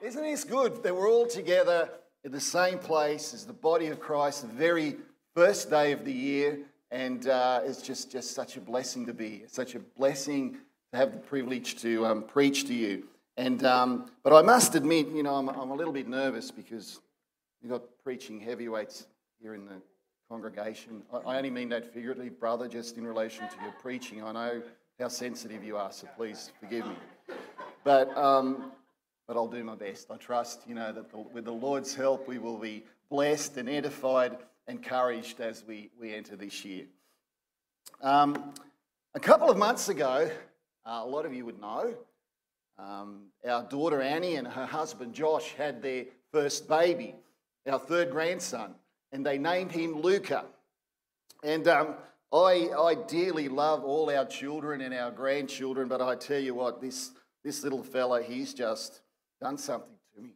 Isn't this good that we're all together at the same place as the body of Christ, the very first day of the year, and it's just such a blessing to be, such a blessing to have the privilege to preach to you. And but I must admit, you know, I'm a little bit nervous because you've got preaching heavyweights here in the congregation. I only mean that figuratively, brother, just in relation to your preaching. I know how sensitive you are, so please forgive me. But I'll do my best. I trust, you know, that with the Lord's help, we will be blessed and edified, encouraged as we enter this year. A couple of months ago, a lot of you would know, our daughter Annie and her husband Josh had their first baby, our third grandson, and they named him Luca. And I dearly love all our children and our grandchildren, but I tell you what, this little fella, he's just done something to me.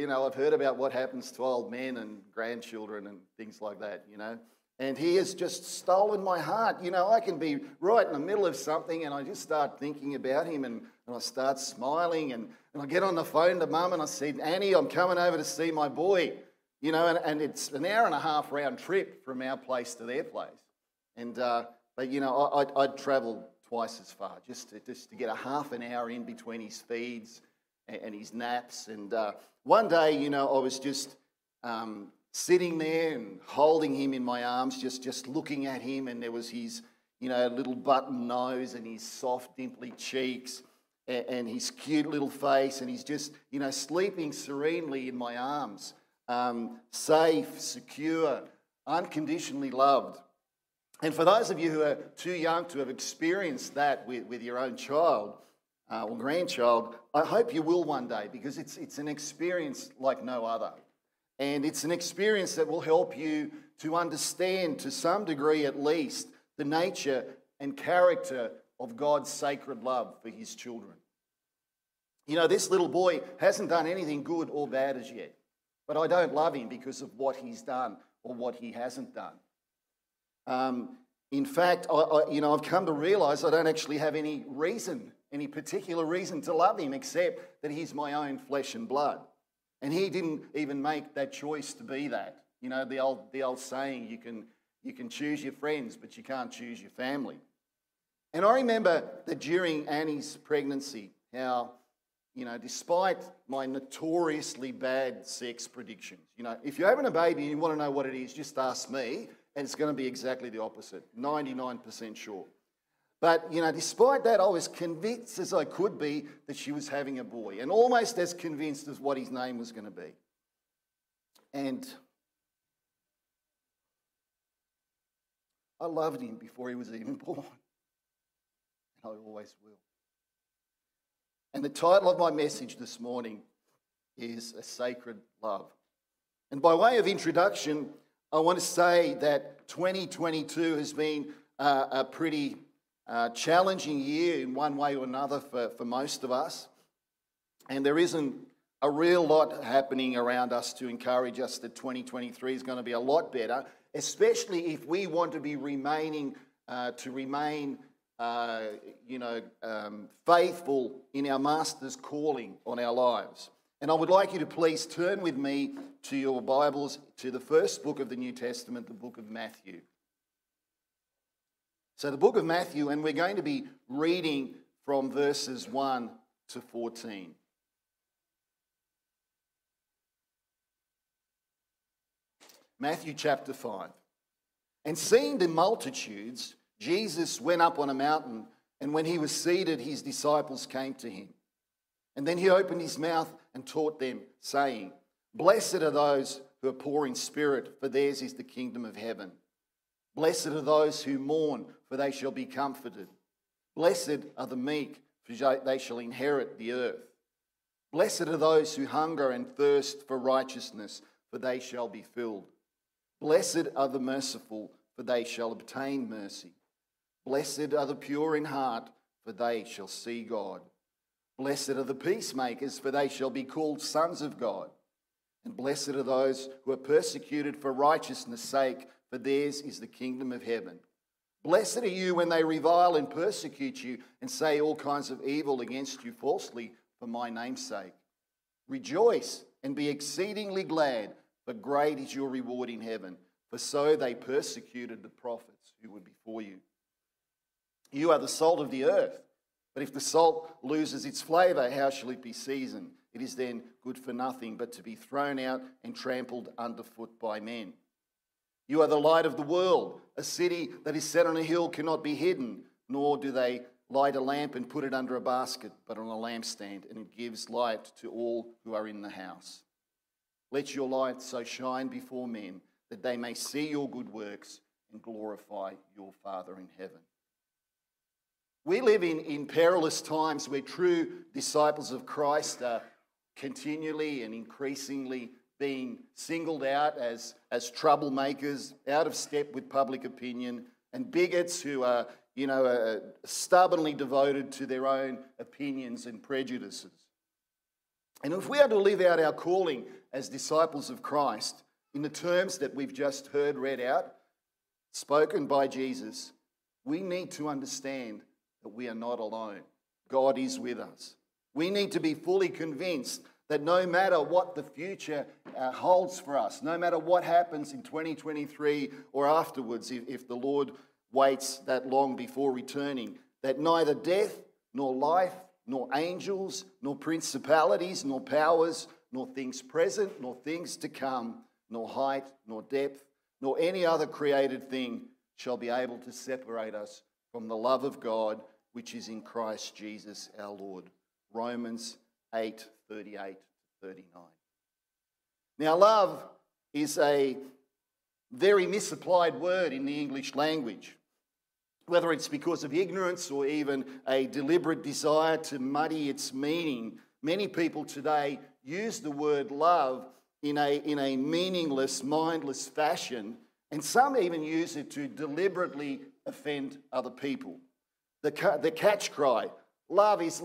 You know, I've heard about what happens to old men and grandchildren and things like that, you know. And he has just stolen my heart. You know, I can be right in the middle of something and I just start thinking about him and I start smiling and I get on the phone to Mum and I say, Annie, I'm coming over to see my boy. You know, and it's an hour and a half round trip from our place to their place. And, but, you know, I'd travel twice as far just to get a half an hour in between his feeds and his naps. And one day, you know, I was just sitting there and holding him in my arms, just looking at him, and there was his, you know, little button nose and his soft dimply cheeks and his cute little face, and he's just, you know, sleeping serenely in my arms, safe, secure, unconditionally loved. And for those of you who are too young to have experienced that with your own child or grandchild, I hope you will one day, because it's an experience like no other. And it's an experience that will help you to understand, to some degree at least, the nature and character of God's sacred love for his children. You know, this little boy hasn't done anything good or bad as yet, but I don't love him because of what he's done or what he hasn't done. In fact, you know, I've come to realize I don't actually have any reason, any particular reason to love him, except that he's my own flesh and blood. And he didn't even make that choice to be that. You know, the old saying, you can choose your friends, but you can't choose your family. And I remember that during Annie's pregnancy, how, you know, despite my notoriously bad sex predictions, you know, if you're having a baby and you want to know what it is, just ask me. And it's going to be exactly the opposite, 99% sure. But, you know, despite that, I was convinced as I could be that she was having a boy, and almost as convinced as what his name was going to be. And I loved him before he was even born. And I always will. And the title of my message this morning is A Sacred Love. And by way of introduction, I want to say that 2022 has been a pretty challenging year in one way or another for most of us. And there isn't a real lot happening around us to encourage us that 2023 is going to be a lot better, especially if we want to be remain faithful in our Master's calling on our lives. And I would like you to please turn with me to your Bibles, to the first book of the New Testament, the book of Matthew. So the book of Matthew, and we're going to be reading from verses 1 to 14. Matthew chapter 5. And seeing the multitudes, Jesus went up on a mountain, and when he was seated, his disciples came to him. And then he opened his mouth and taught them, saying, Blessed are those who are poor in spirit, for theirs is the kingdom of heaven. Blessed are those who mourn, for they shall be comforted. Blessed are the meek, for they shall inherit the earth. Blessed are those who hunger and thirst for righteousness, for they shall be filled. Blessed are the merciful, for they shall obtain mercy. Blessed are the pure in heart, for they shall see God. Blessed are the peacemakers, for they shall be called sons of God. And blessed are those who are persecuted for righteousness' sake, for theirs is the kingdom of heaven. Blessed are you when they revile and persecute you and say all kinds of evil against you falsely for my name's sake. Rejoice and be exceedingly glad, for great is your reward in heaven. For so they persecuted the prophets who were before you. You are the salt of the earth, but if the salt loses its flavour, how shall it be seasoned? It is then good for nothing but to be thrown out and trampled underfoot by men. You are the light of the world. A city that is set on a hill cannot be hidden, nor do they light a lamp and put it under a basket, but on a lampstand, and it gives light to all who are in the house. Let your light so shine before men, that they may see your good works and glorify your Father in heaven. We live in perilous times where true disciples of Christ are continually and increasingly being singled out as troublemakers, out of step with public opinion, and bigots who are, stubbornly devoted to their own opinions and prejudices. And if we are to live out our calling as disciples of Christ, in the terms that we've just heard read out, spoken by Jesus, we need to understand that we are not alone. God is with us. We need to be fully convinced that no matter what the future holds for us, no matter what happens in 2023 or afterwards, if the Lord waits that long before returning, that neither death, nor life, nor angels, nor principalities, nor powers, nor things present, nor things to come, nor height, nor depth, nor any other created thing shall be able to separate us from the love of God, which is in Christ Jesus our Lord. Romans 8:38-39. Now, love is a very misapplied word in the English language, whether it's because of ignorance or even a deliberate desire to muddy its meaning. Many people today use the word love in a meaningless, mindless fashion, and some even use it to deliberately offend other people. The catch cry, love, is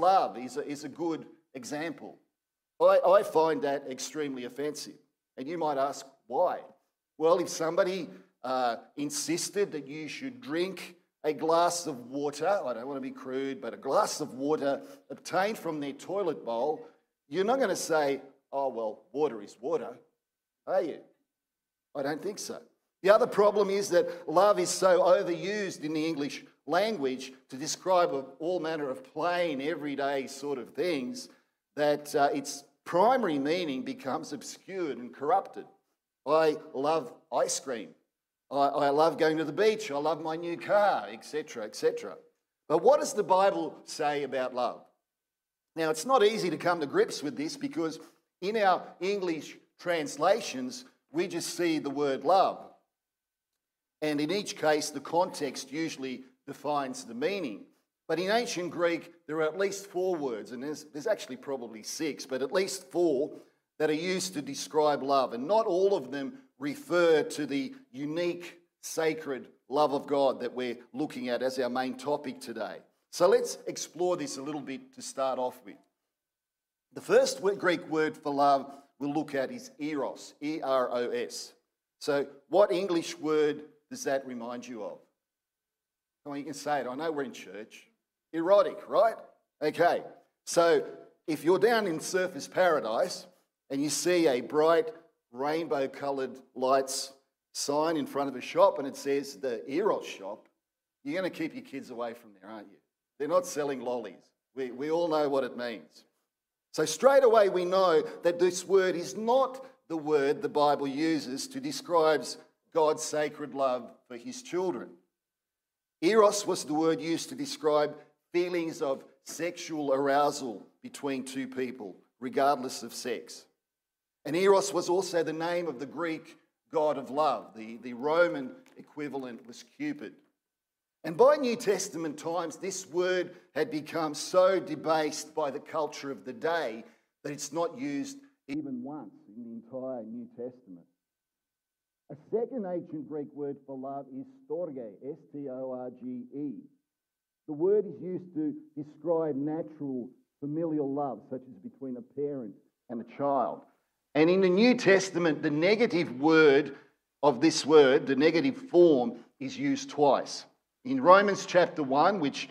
a good example. I find that extremely offensive. And you might ask, why? Well, if somebody insisted that you should drink a glass of water, I don't want to be crude, but a glass of water obtained from their toilet bowl, you're not going to say, oh, well, water is water, are you? I don't think so. The other problem is that love is so overused in the English language to describe all manner of plain, everyday sort of things that its primary meaning becomes obscured and corrupted. I love ice cream. I love going to the beach. I love my new car, etc., etc. But what does the Bible say about love? Now, it's not easy to come to grips with this because in our English translations, we just see the word love. And in each case, the context usually defines the meaning. But in ancient Greek, there are at least four words, and there's actually probably six, but at least four that are used to describe love. And not all of them refer to the unique, sacred love of God that we're looking at as our main topic today. So let's explore this a little bit to start off with. The first Greek word for love we'll look at is eros, E-R-O-S. So what English word does that remind you of? Well, you can say it. I know we're in church. Erotic, right? Okay. So if you're down in surface paradise and you see a bright rainbow-coloured lights sign in front of a shop and it says the Eros shop, you're going to keep your kids away from there, aren't you? They're not selling lollies. We all know what it means. So straight away we know that this word is not the word the Bible uses to describe God's sacred love for his children. Eros was the word used to describe feelings of sexual arousal between two people, regardless of sex. And Eros was also the name of the Greek god of love. The Roman equivalent was Cupid. And by New Testament times, this word had become so debased by the culture of the day that it's not used even once in the entire New Testament. A second ancient Greek word for love is storge, S-T-O-R-G-E. The word is used to describe natural, familial love, such as between a parent and a child. And in the New Testament, the negative word of this word, the negative form, is used twice. In Romans chapter 1, which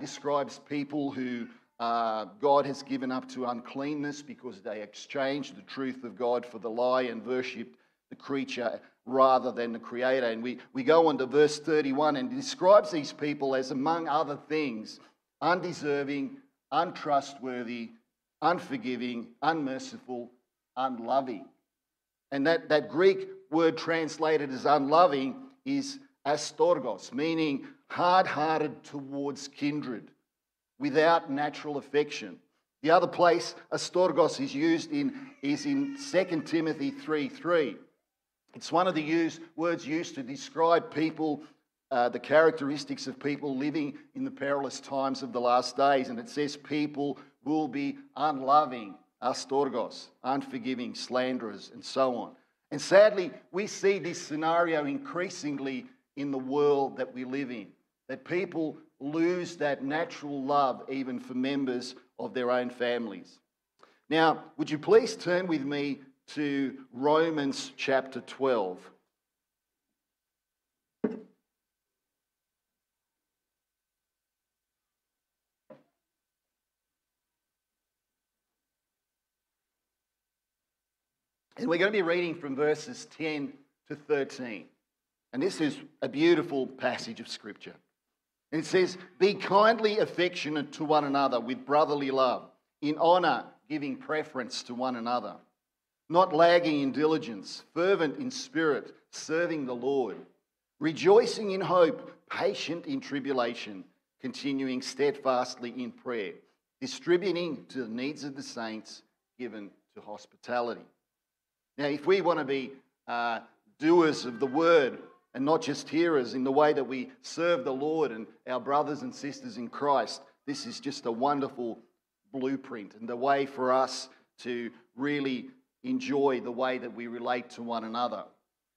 describes people who God has given up to uncleanness because they exchanged the truth of God for the lie and worshipped the creature rather than the Creator. And we go on to verse 31 and describes these people as, among other things, undeserving, untrustworthy, unforgiving, unmerciful, unloving. And that Greek word translated as unloving is astorgos, meaning hard-hearted towards kindred, without natural affection. The other place astorgos is used is in 2 Timothy 3:3. It's one of the words used to describe people, the characteristics of people living in the perilous times of the last days. And it says people will be unloving, astorgos, unforgiving, slanderers, and so on. And sadly, we see this scenario increasingly in the world that we live in, that people lose that natural love even for members of their own families. Now, would you please turn with me to Romans chapter 12. And we're going to be reading from verses 10 to 13. And this is a beautiful passage of Scripture. And it says, "Be kindly affectionate to one another with brotherly love, in honour giving preference to one another, not lagging in diligence, fervent in spirit, serving the Lord, rejoicing in hope, patient in tribulation, continuing steadfastly in prayer, distributing to the needs of the saints, given to hospitality." Now, if we want to be doers of the word and not just hearers in the way that we serve the Lord and our brothers and sisters in Christ, this is just a wonderful blueprint and the way for us to really enjoy the way that we relate to one another.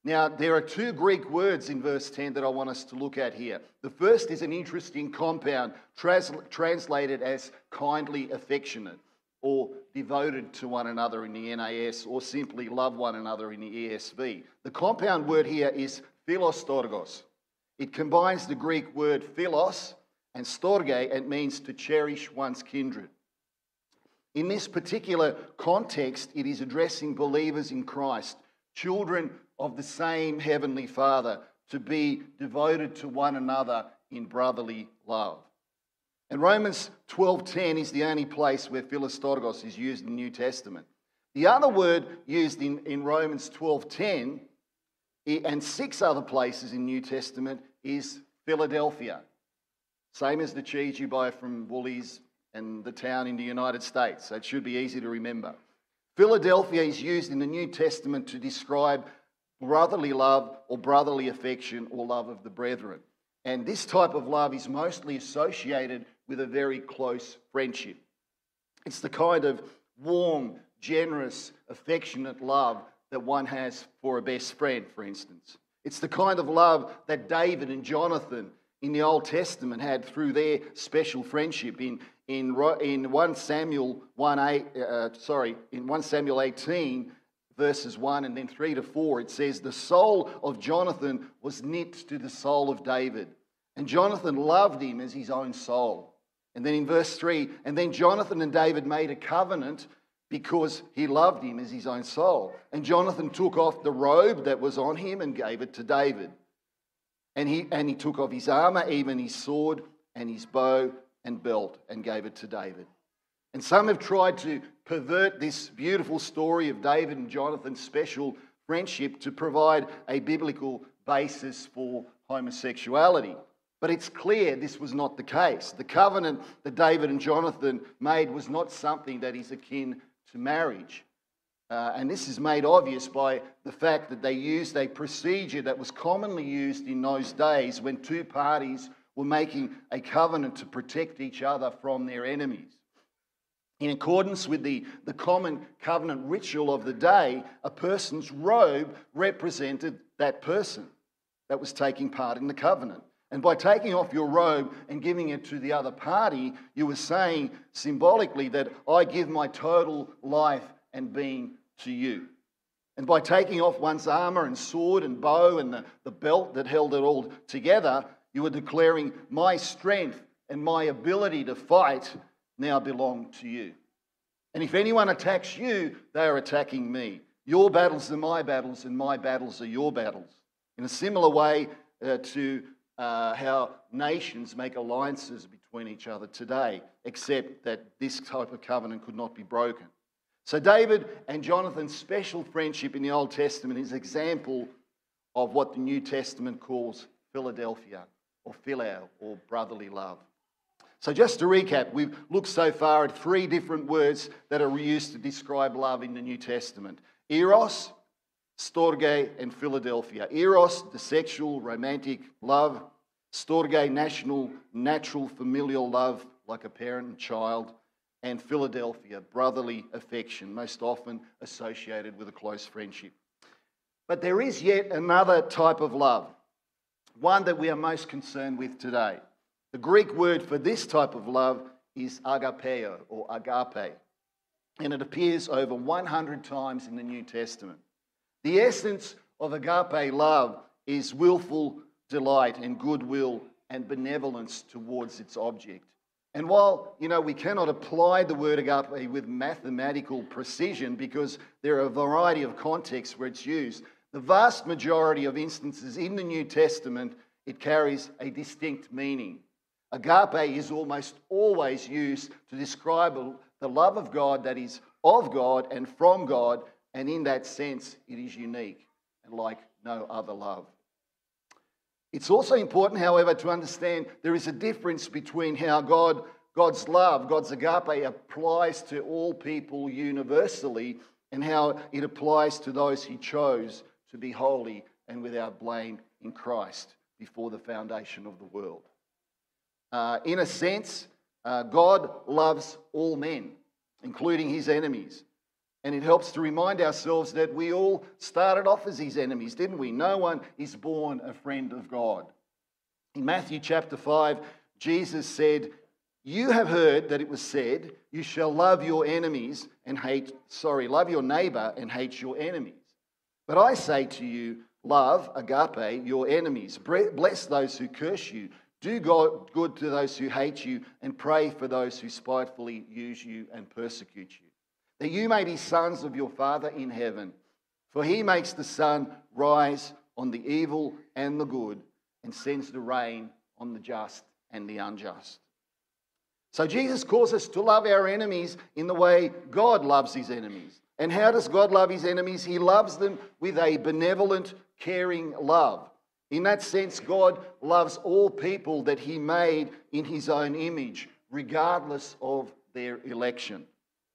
Now, there are two Greek words in verse 10 that I want us to look at here. The first is an interesting compound translated as kindly affectionate, or devoted to one another in the NAS, or simply love one another in the ESV. The compound word here is philostorgos. It combines the Greek word philos and storge, and means to cherish one's kindred. In this particular context, it is addressing believers in Christ, children of the same Heavenly Father, to be devoted to one another in brotherly love. And Romans 12:10 is the only place where philostorgos is used in the New Testament. The other word used in Romans 12:10 and 6 other places in New Testament is Philadelphia. Same as the cheese you buy from Woolies and the town in the United States. So it should be easy to remember. Philadelphia is used in the New Testament to describe brotherly love or brotherly affection or love of the brethren. And this type of love is mostly associated with a very close friendship. It's the kind of warm, generous, affectionate love that one has for a best friend, for instance. It's the kind of love that David and Jonathan in the Old Testament had through their special friendship. In 1 Samuel 18, verses 1 and then 3 to 4, it says, "The soul of Jonathan was knit to the soul of David, and Jonathan loved him as his own soul." And then in verse 3, "And then Jonathan and David made a covenant because he loved him as his own soul. And Jonathan took off the robe that was on him and gave it to David. And he took off his armor, even his sword and his bow and belt, and gave it to David." And some have tried to pervert this beautiful story of David and Jonathan's special friendship to provide a biblical basis for homosexuality. But it's clear this was not the case. The covenant that David and Jonathan made was not something that is akin to marriage. And this is made obvious by the fact that they used a procedure that was commonly used in those days when two parties were making a covenant to protect each other from their enemies. In accordance with the common covenant ritual of the day, a person's robe represented that person that was taking part in the covenant. And by taking off your robe and giving it to the other party, you were saying symbolically that I give my total life and being to you. And by taking off one's armor and sword and bow and the belt that held it all together, you were declaring my strength and my ability to fight now belong to you. And if anyone attacks you, they are attacking me. Your battles are my battles, and my battles are your battles. In a similar way to how nations make alliances between each other today, except that this type of covenant could not be broken. So David and Jonathan's special friendship in the Old Testament is an example of what the New Testament calls Philadelphia, or philo, or brotherly love. So just to recap, we've looked so far at three different words that are used to describe love in the New Testament. Eros, storge, and Philadelphia. Eros, the sexual, romantic love. Storge, national, natural, familial love, like a parent and child. And Philadelphia, brotherly affection, most often associated with a close friendship. But there is yet another type of love, one that we are most concerned with today. The Greek word for this type of love is agapeo, or agape, and it appears over 100 times in the New Testament. The essence of agape love is willful delight and goodwill and benevolence towards its object. And while, we cannot apply the word agape with mathematical precision because there are a variety of contexts where it's used, the vast majority of instances in the New Testament, it carries a distinct meaning. Agape is almost always used to describe the love of God that is of God and from God, and in that sense, it is unique and like no other love. It's also important, however, to understand there is a difference between how God's love, God's agape, applies to all people universally and how it applies to those he chose to be holy and without blame in Christ before the foundation of the world. In a sense, God loves all men, including his enemies. And it helps to remind ourselves that we all started off as his enemies, didn't we? No one is born a friend of God. In Matthew chapter 5, Jesus said, "You have heard that it was said, you shall love your neighbor and hate your enemies. But I say to you, love, agape, your enemies. Bless those who curse you. Do good to those who hate you, and pray for those who spitefully use you and persecute you, that you may be sons of your Father in heaven. For he makes the sun rise on the evil and the good, and sends the rain on the just and the unjust." So Jesus calls us to love our enemies in the way God loves his enemies. And how does God love his enemies? He loves them with a benevolent, caring love. In that sense, God loves all people that he made in his own image, regardless of their election.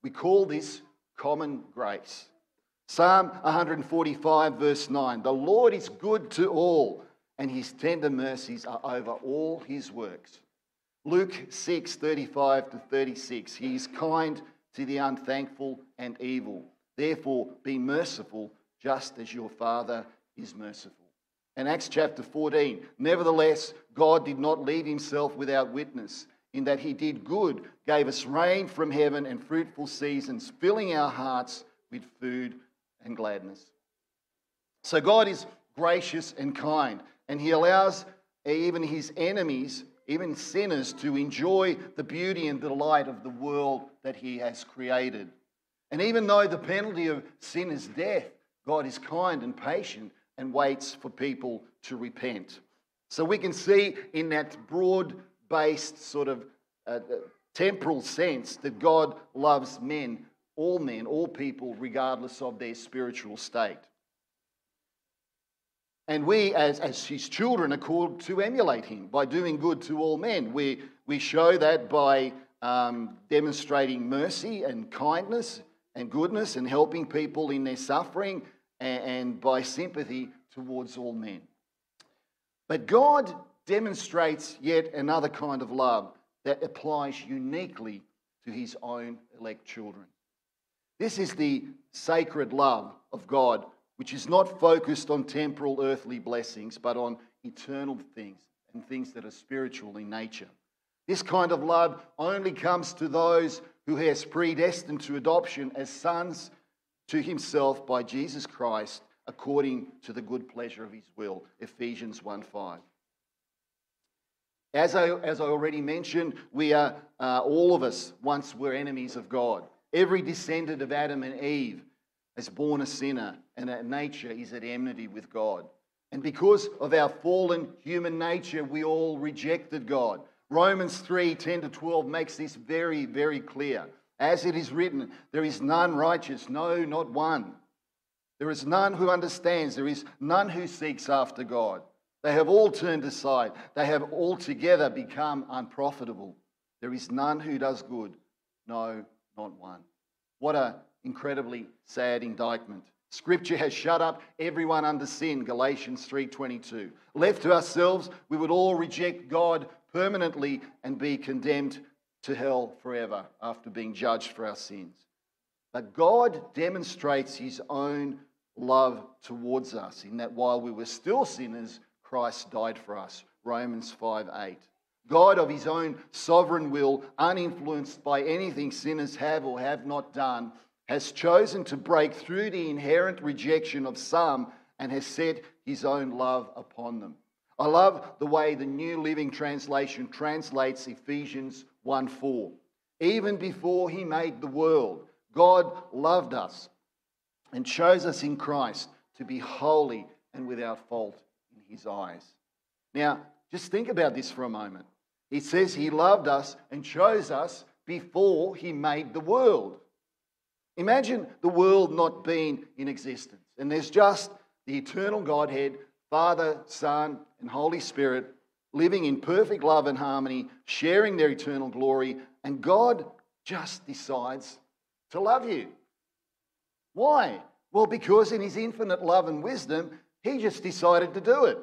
We call this common grace. Psalm 145, verse 9, "The Lord is good to all, and his tender mercies are over all his works." Luke 6, 35-36, "He is kind to the unthankful and evil. Therefore, be merciful, just as your Father is merciful." And Acts chapter 14, "Nevertheless, God did not leave himself without witness, in that he did good, gave us rain from heaven and fruitful seasons, filling our hearts with food and gladness." So God is gracious and kind, and he allows even his enemies, even sinners, to enjoy the beauty and delight of the world that he has created. And even though the penalty of sin is death, God is kind and patient and waits for people to repent. So we can see in that broad-based sort of temporal sense that God loves men, all people, regardless of their spiritual state. And we, as his children, are called to emulate him by doing good to all men. We show that by demonstrating mercy and kindness and goodness and helping people in their suffering, and by sympathy towards all men. But God demonstrates yet another kind of love that applies uniquely to his own elect children. This is the sacred love of God, which is not focused on temporal earthly blessings, but on eternal things and things that are spiritual in nature. This kind of love only comes to those who he has predestined to adoption as sons to himself by Jesus Christ, according to the good pleasure of his will. Ephesians 1:5. As I already mentioned, we are, all of us once were enemies of God. Every descendant of Adam and Eve is born a sinner, and our nature is at enmity with God. And because of our fallen human nature, we all rejected God. Romans 3:10-12 makes this very, very clear. As it is written, there is none righteous, no, not one. There is none who understands. There is none who seeks after God. They have all turned aside. They have altogether become unprofitable. There is none who does good, no, not one. What an incredibly sad indictment. Scripture has shut up everyone under sin, Galatians 3:22. Left to ourselves, we would all reject God permanently and be condemned to hell forever after being judged for our sins. But God demonstrates his own love towards us in that while we were still sinners, Christ died for us, Romans 5:8. God of his own sovereign will, uninfluenced by anything sinners have or have not done, has chosen to break through the inherent rejection of some and has set his own love upon them. I love the way the New Living Translation translates Ephesians 1:4. Even before he made the world, God loved us and chose us in Christ to be holy and without fault in his eyes. Now, just think about this for a moment. He says he loved us and chose us before he made the world. Imagine the world not being in existence, and there's just the eternal Godhead, Father, Son, and Holy Spirit, living in perfect love and harmony, sharing their eternal glory, and God just decides to love you. Why? Well, because in his infinite love and wisdom, he just decided to do it.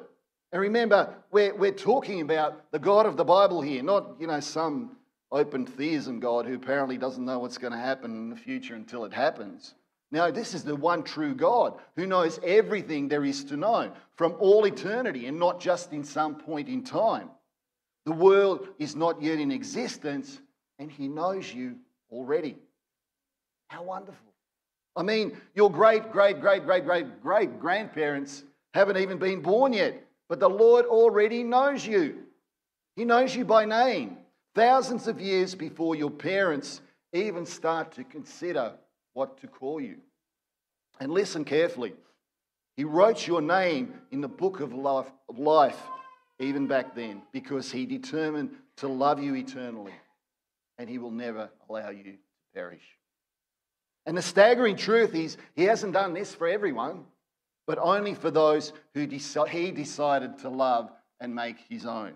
And remember, we're talking about the God of the Bible here, not, you know, some open theism God who apparently doesn't know what's going to happen in the future until it happens. No, this is the one true God who knows everything there is to know from all eternity and not just in some point in time. The world is not yet in existence and he knows you already. How wonderful. I mean, your great-great-great-great-great-great-grandparents haven't even been born yet, but the Lord already knows you. He knows you by name. Thousands of years before your parents even start to consider what to call you. And listen carefully. He wrote your name in the book of life even back then because he determined to love you eternally and he will never allow you to perish. And the staggering truth is he hasn't done this for everyone, but only for those who he decided to love and make his own.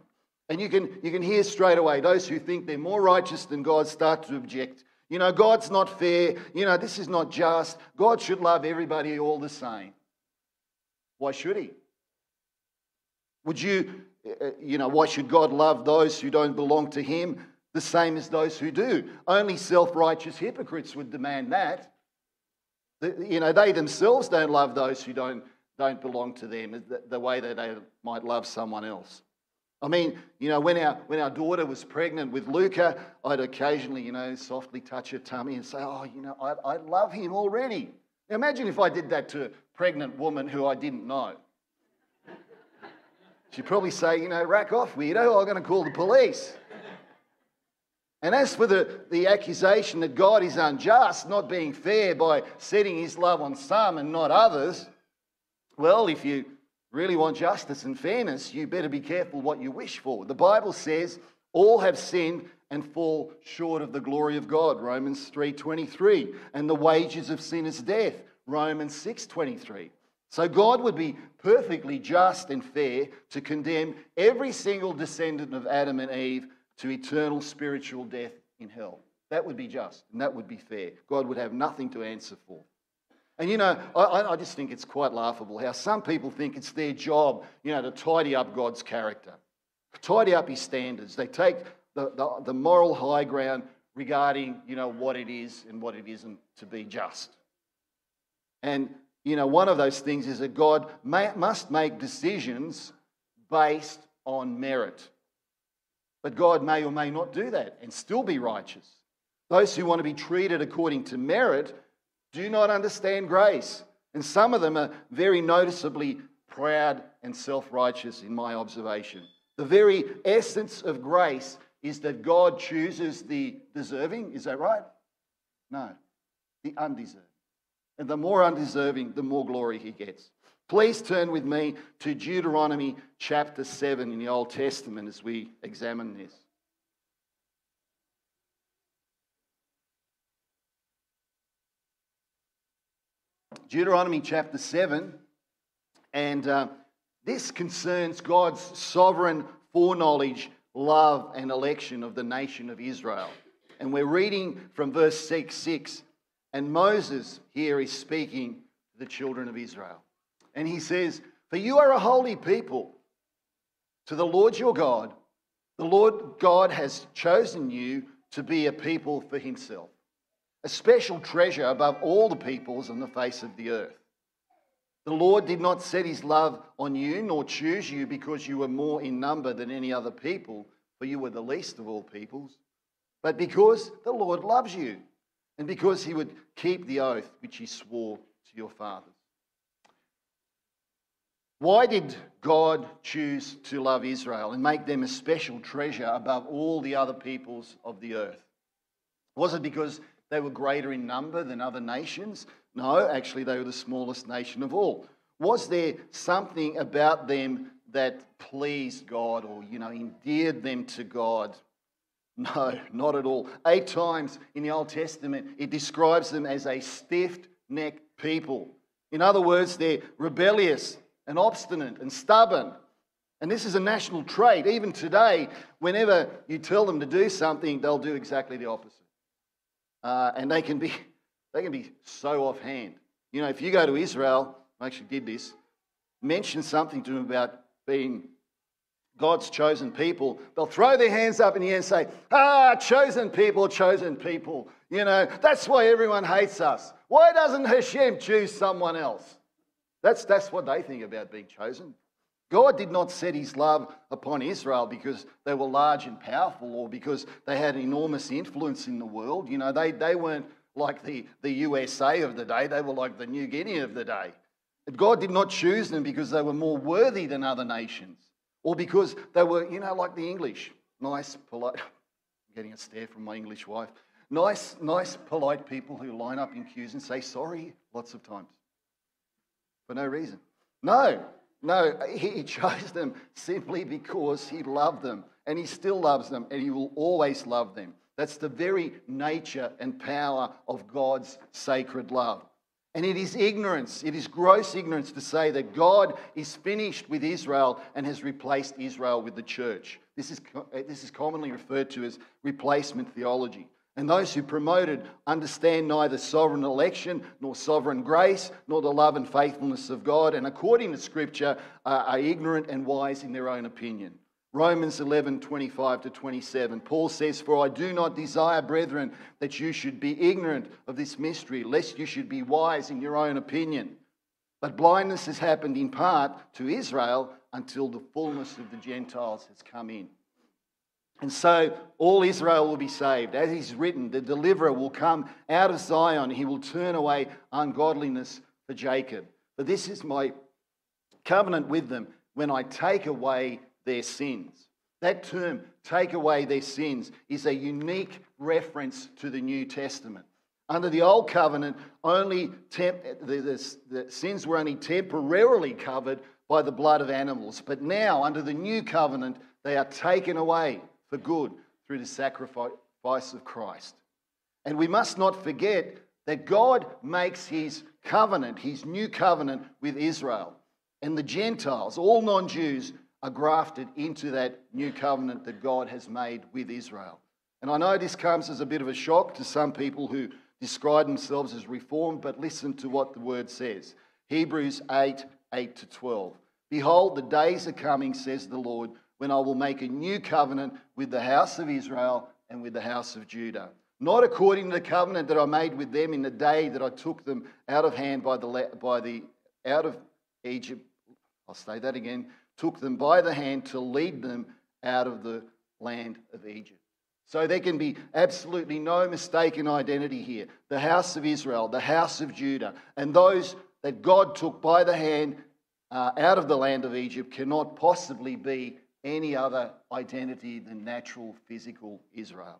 And you can hear straight away those who think they're more righteous than God start to object. You know, God's not fair. You know, this is not just. God should love everybody all the same. Why should he? Why should God love those who don't belong to him the same as those who do? Only self-righteous hypocrites would demand that. You know, they themselves don't love those who don't belong to them the way that they might love someone else. I mean, you know, when our daughter was pregnant with Luca, I'd occasionally, you know, softly touch her tummy and say, oh, you know, I love him already. Now, imagine if I did that to a pregnant woman who I didn't know. She'd probably say, you know, rack off, weirdo, I'm going to call the police. And as for the accusation that God is unjust, not being fair by setting his love on some and not others, well, if you really want justice and fairness, you better be careful what you wish for. The Bible says all have sinned and fall short of the glory of God, Romans 3:23, and the wages of sin is death, Romans 6:23. So God would be perfectly just and fair to condemn every single descendant of Adam and Eve to eternal spiritual death in hell. That would be just and that would be fair. God would have nothing to answer for. And, you know, I just think it's quite laughable how some people think it's their job, you know, to tidy up God's character, tidy up his standards. They take the moral high ground regarding, you know, what it is and what it isn't to be just. And, you know, one of those things is that God must make decisions based on merit. But God may or may not do that and still be righteous. Those who want to be treated according to merit do not understand grace. And some of them are very noticeably proud and self-righteous in my observation. The very essence of grace is that God chooses the deserving. Is that right? No, the undeserving. And the more undeserving, the more glory he gets. Please turn with me to Deuteronomy chapter 7 in the Old Testament as we examine this. Deuteronomy chapter 7, and this concerns God's sovereign foreknowledge, love, and election of the nation of Israel. And we're reading from verse 6, and Moses here is speaking to the children of Israel. And he says, "For you are a holy people to the Lord your God. The Lord God has chosen you to be a people for himself, a special treasure above all the peoples on the face of the earth. The Lord did not set his love on you, nor choose you because you were more in number than any other people, for you were the least of all peoples, but because the Lord loves you, and because he would keep the oath which he swore to your fathers." Why did God choose to love Israel and make them a special treasure above all the other peoples of the earth? Was it because they were greater in number than other nations? No, actually they were the smallest nation of all. Was there something about them that pleased God or, endeared them to God? No, not at all. 8 times in the Old Testament, it describes them as a stiff-necked people. In other words, they're rebellious and obstinate and stubborn. And this is a national trait. Even today, whenever you tell them to do something, they'll do exactly the opposite. And they can be so offhand. If you go to Israel, I actually did this, mention something to them about being God's chosen people, they'll throw their hands up in the air and say, chosen people. That's why everyone hates us. Why doesn't Hashem choose someone else? That's what they think about being chosen. God did not set his love upon Israel because they were large and powerful or because they had enormous influence in the world. They weren't like the USA of the day. They were like the New Guinea of the day. But God did not choose them because they were more worthy than other nations or because they were, like the English. Nice, polite. I'm getting a stare from my English wife. Nice, polite people who line up in queues and say sorry lots of times for no reason. No, he chose them simply because he loved them, and he still loves them, and he will always love them. That's the very nature and power of God's sacred love. And it is ignorance, it is gross ignorance to say that God is finished with Israel and has replaced Israel with the church. This is commonly referred to as replacement theology. And those who promote it understand neither sovereign election, nor sovereign grace, nor the love and faithfulness of God, and according to Scripture, are ignorant and wise in their own opinion. Romans 11:25-27, Paul says, "For I do not desire, brethren, that you should be ignorant of this mystery, lest you should be wise in your own opinion. But blindness has happened in part to Israel until the fullness of the Gentiles has come in. And so all Israel will be saved. As is written, the deliverer will come out of Zion. He will turn away ungodliness for Jacob. But this is my covenant with them when I take away their sins." That term, take away their sins, is a unique reference to the New Testament. Under the Old Covenant, only the sins were only temporarily covered by the blood of animals. But now, under the New Covenant, they are taken away for good through the sacrifice of Christ. And we must not forget that God makes his covenant, his new covenant with Israel. And the Gentiles, all non-Jews, are grafted into that new covenant that God has made with Israel. And I know this comes as a bit of a shock to some people who describe themselves as Reformed, but listen to what the word says. Hebrews 8:8-12. "Behold, the days are coming, says the Lord, when I will make a new covenant with the house of Israel and with the house of Judah, not according to the covenant that I made with them in the day that I took them out of hand out of Egypt." I'll say that again. "Took them by the hand to lead them out of the land of Egypt." So there can be absolutely no mistake in identity here. The house of Israel, the house of Judah, and those that God took by the hand out of the land of Egypt cannot possibly be any other identity than natural, physical Israel.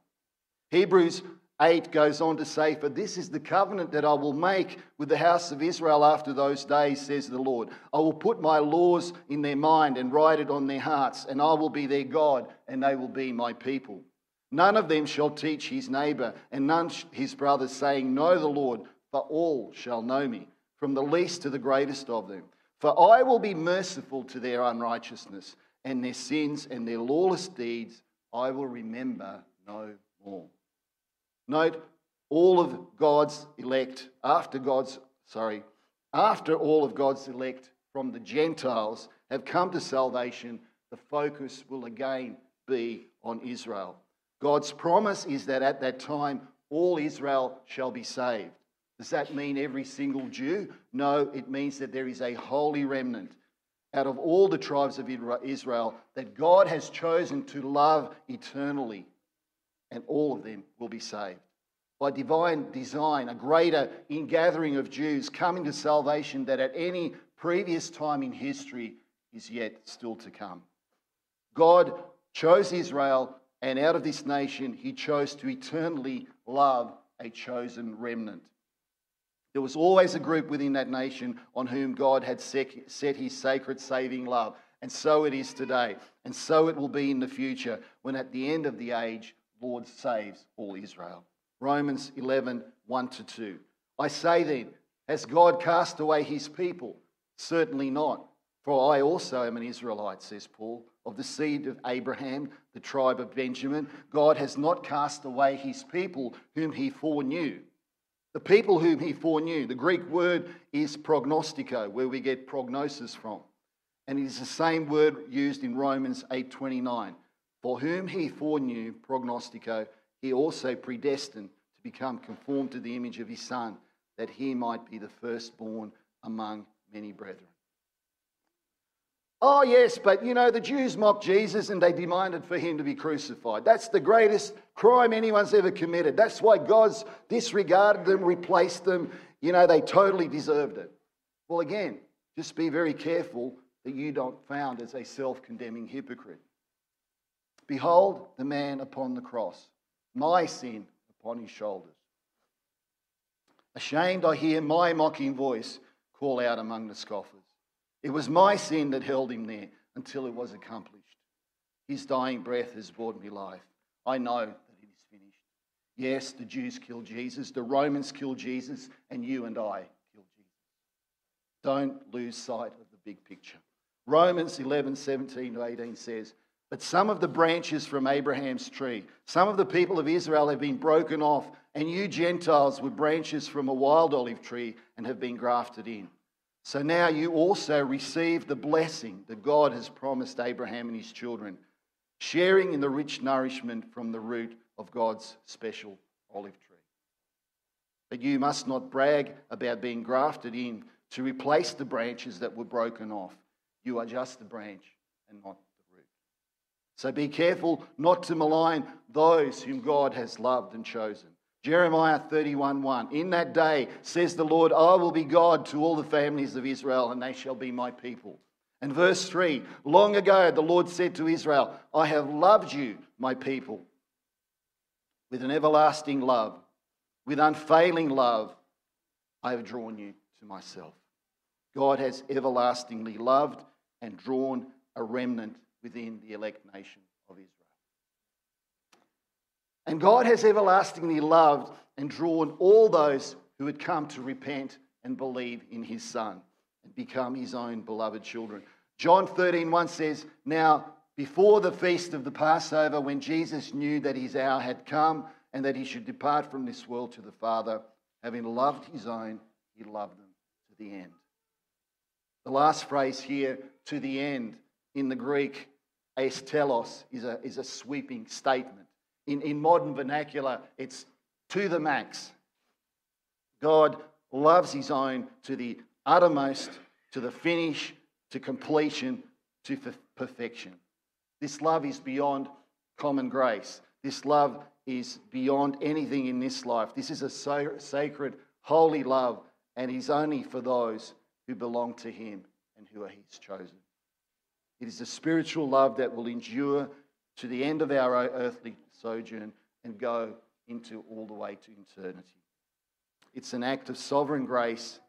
Hebrews 8 goes on to say, "For this is the covenant that I will make with the house of Israel after those days, says the Lord. I will put my laws in their mind and write it on their hearts, and I will be their God, and they will be my people. None of them shall teach his neighbor, and none his brother, saying, 'Know the Lord,' for all shall know me, from the least to the greatest of them. For I will be merciful to their unrighteousness, and their sins and their lawless deeds I will remember no more." Note, all of God's elect, after all of God's elect from the Gentiles have come to salvation, the focus will again be on Israel. God's promise is that at that time, all Israel shall be saved. Does that mean every single Jew? No, it means that there is a holy remnant out of all the tribes of Israel that God has chosen to love eternally, and all of them will be saved. By divine design, a greater ingathering of Jews coming to salvation than at any previous time in history is yet still to come. God chose Israel, and out of this nation, he chose to eternally love a chosen remnant. There was always a group within that nation on whom God had set his sacred saving love. And so it is today. And so it will be in the future, when at the end of the age, Lord saves all Israel. Romans 11, 1-2. "I say then, has God cast away his people? Certainly not. For I also am an Israelite," says Paul, "of the seed of Abraham, the tribe of Benjamin. God has not cast away his people whom he foreknew." The people whom he foreknew, the Greek word is prognostiko, where we get prognosis from. And it is the same word used in Romans 8:29. "For whom he foreknew," prognostiko, "he also predestined to become conformed to the image of his Son, that he might be the firstborn among many brethren." Oh yes, but you know, the Jews mocked Jesus and they demanded for him to be crucified. That's the greatest crime anyone's ever committed. That's why God's disregarded them, replaced them. You know, they totally deserved it. Well, again, just be very careful that you don't be found as a self-condemning hypocrite. "Behold the man upon the cross, my sin upon his shoulders. Ashamed I hear my mocking voice call out among the scoffers. It was my sin that held him there until it was accomplished. His dying breath has brought me life. I know that it is finished." Yes, the Jews killed Jesus, the Romans killed Jesus, and you and I killed Jesus. Don't lose sight of the big picture. Romans 11, 17-18 says, "But some of the branches from Abraham's tree, some of the people of Israel have been broken off, and you Gentiles were branches from a wild olive tree and have been grafted in. So now you also receive the blessing that God has promised Abraham and his children, sharing in the rich nourishment from the root of God's special olive tree. But you must not brag about being grafted in to replace the branches that were broken off. You are just the branch and not the root. So be careful not to malign those whom God has loved and chosen." Jeremiah 31:1, "In that day, says the Lord, I will be God to all the families of Israel, and they shall be my people." And verse 3, "Long ago the Lord said to Israel, I have loved you, my people, with an everlasting love, with unfailing love, I have drawn you to myself." God has everlastingly loved and drawn a remnant within the elect nation of Israel. And God has everlastingly loved and drawn all those who had come to repent and believe in his Son and become his own beloved children. John 13:1 says, "Now before the feast of the Passover, when Jesus knew that his hour had come and that he should depart from this world to the Father, having loved his own, he loved them to the end." The last phrase here, "to the end," in the Greek, "es telos," is a sweeping statement. In modern vernacular, it's to the max. God loves his own to the uttermost, to the finish, to completion, to perfection. This love is beyond common grace. This love is beyond anything in this life. This is a sacred, holy love, and is only for those who belong to him and who are his chosen. It is a spiritual love that will endure to the end of our earthly sojourn and go into all the way to eternity. It's an act of sovereign grace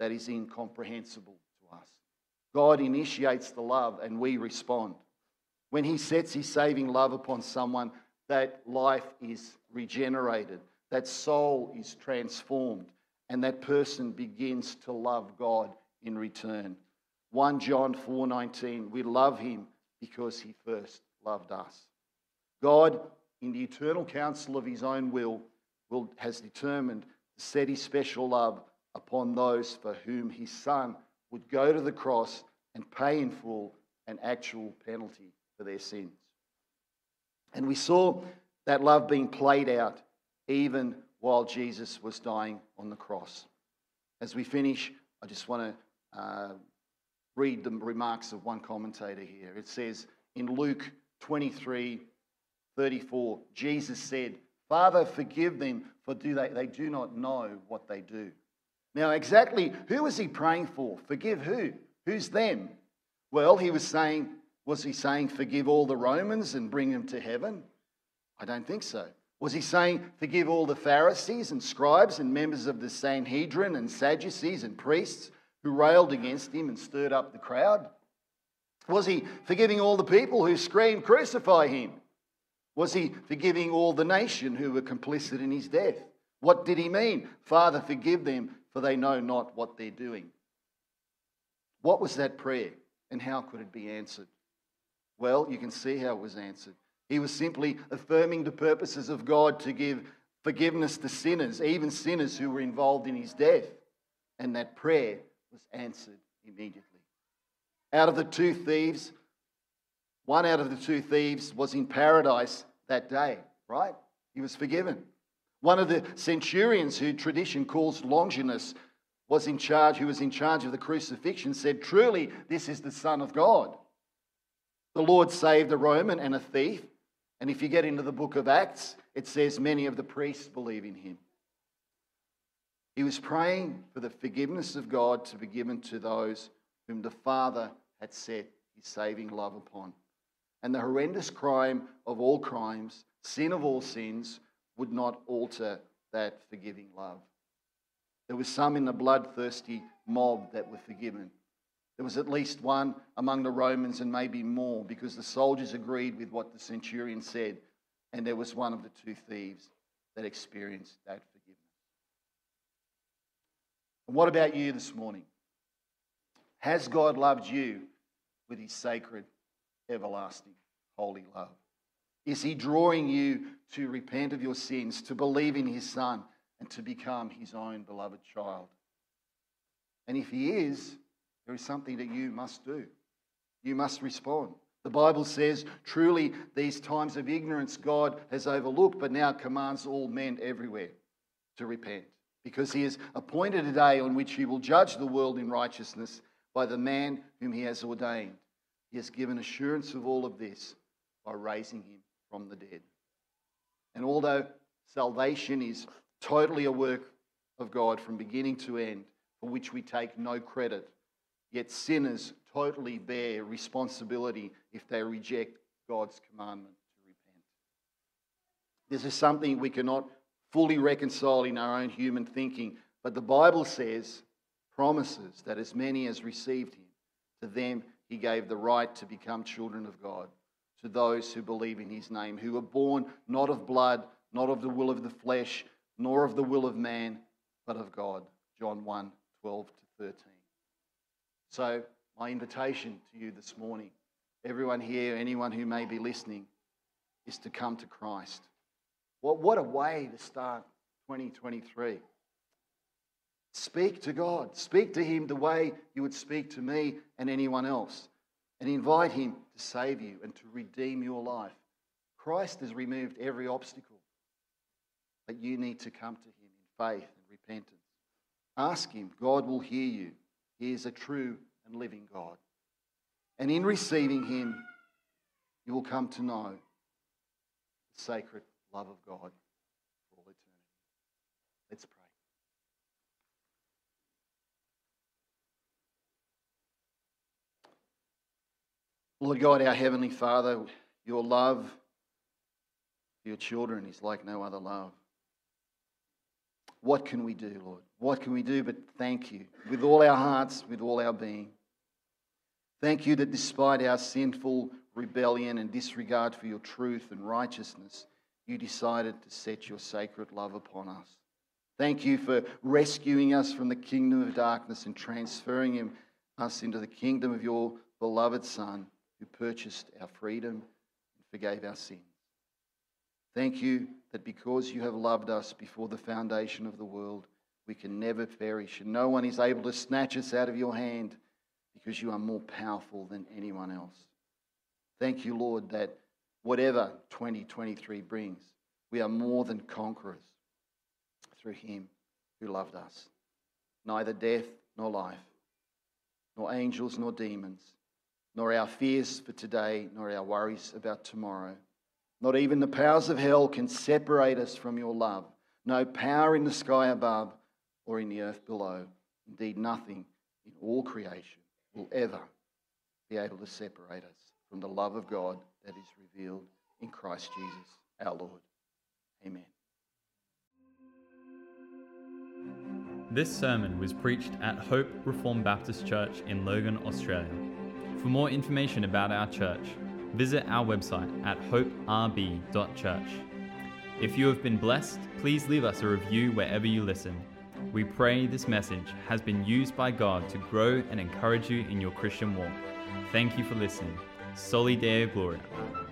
that is incomprehensible to us. God initiates the love and we respond. When he sets his saving love upon someone, that life is regenerated, that soul is transformed, and that person begins to love God in return. 1 John 4:19, we love him because he first loved us. God, in the eternal counsel of his own will has determined to set his special love upon those for whom his son would go to the cross and pay in full an actual penalty for their sins. And we saw that love being played out even while Jesus was dying on the cross. As we finish, I just want to read the remarks of one commentator here. It says in Luke 23:34, Jesus said, "Father, forgive them, for they do not know what they do." Now, exactly who was he praying for? Forgive who? Who's them? Well, he was he saying, forgive all the Romans and bring them to heaven? I don't think so. Was he saying, forgive all the Pharisees and scribes and members of the Sanhedrin and Sadducees and priests who railed against him and stirred up the crowd? Was he forgiving all the people who screamed, "Crucify him"? Was he forgiving all the nation who were complicit in his death? What did he mean? Father, forgive them, for they know not what they're doing. What was that prayer and how could it be answered? Well, you can see how it was answered. He was simply affirming the purposes of God to give forgiveness to sinners, even sinners who were involved in his death. And that prayer was answered immediately. One out of the two thieves was in paradise that day, right? He was forgiven. One of the centurions, who tradition calls Longinus, who was in charge of the crucifixion, said, "Truly, this is the Son of God." The Lord saved a Roman and a thief. And if you get into the book of Acts, it says many of the priests believe in him. He was praying for the forgiveness of God to be given to those whom the Father had set his saving love upon. And the horrendous crime of all crimes, sin of all sins, would not alter that forgiving love. There were some in the bloodthirsty mob that were forgiven. There was at least one among the Romans, and maybe more, because the soldiers agreed with what the centurion said, and there was one of the two thieves that experienced that forgiveness. And what about you this morning? Has God loved you with his sacred, everlasting, holy love? Is he drawing you to repent of your sins, to believe in his Son, and to become his own beloved child? And if he is, there is something that you must do. You must respond. The Bible says, "Truly, these times of ignorance God has overlooked, but now commands all men everywhere to repent, because he has appointed a day on which he will judge the world in righteousness by the man whom he has ordained. He has given assurance of all of this by raising him from the dead." And although salvation is totally a work of God from beginning to end, for which we take no credit, yet sinners totally bear responsibility if they reject God's commandment to repent. This is something we cannot fully reconcile in our own human thinking, but the Bible says, promises that as many as received him, to them he gave the right to become children of God, to those who believe in his name, who were born not of blood, not of the will of the flesh, nor of the will of man, but of God. John 1:12-13. So my invitation to you this morning, everyone here, anyone who may be listening, is to come to Christ. What a way to start 2023. Speak to God. Speak to him the way you would speak to me and anyone else, and invite him to save you and to redeem your life. Christ has removed every obstacle, but you need to come to him in faith and repentance. Ask him. God will hear you. He is a true and living God. And in receiving him, you will come to know the sacred love of God for all eternity. Let's pray. Lord God, our Heavenly Father, your love for your children is like no other love. What can we do, Lord? What can we do but thank you with all our hearts, with all our being? Thank you that despite our sinful rebellion and disregard for your truth and righteousness, you decided to set your sacred love upon us. Thank you for rescuing us from the kingdom of darkness and transferring us into the kingdom of your beloved Son, who purchased our freedom and forgave our sins. Thank you that because you have loved us before the foundation of the world, we can never perish, and no one is able to snatch us out of your hand, because you are more powerful than anyone else. Thank you, Lord, that whatever 2023 brings, we are more than conquerors through him who loved us. Neither death nor life, nor angels nor demons, nor our fears for today, nor our worries about tomorrow, not even the powers of hell can separate us from your love. No power in the sky above or in the earth below. Indeed, nothing in all creation will ever be able to separate us from the love of God that is revealed in Christ Jesus, our Lord. Amen. This sermon was preached at Hope Reformed Baptist Church in Logan, Australia. For more information about our church, visit our website at hoperb.church. If you have been blessed, please leave us a review wherever you listen. We pray this message has been used by God to grow and encourage you in your Christian walk. Thank you for listening. Soli Deo Gloria.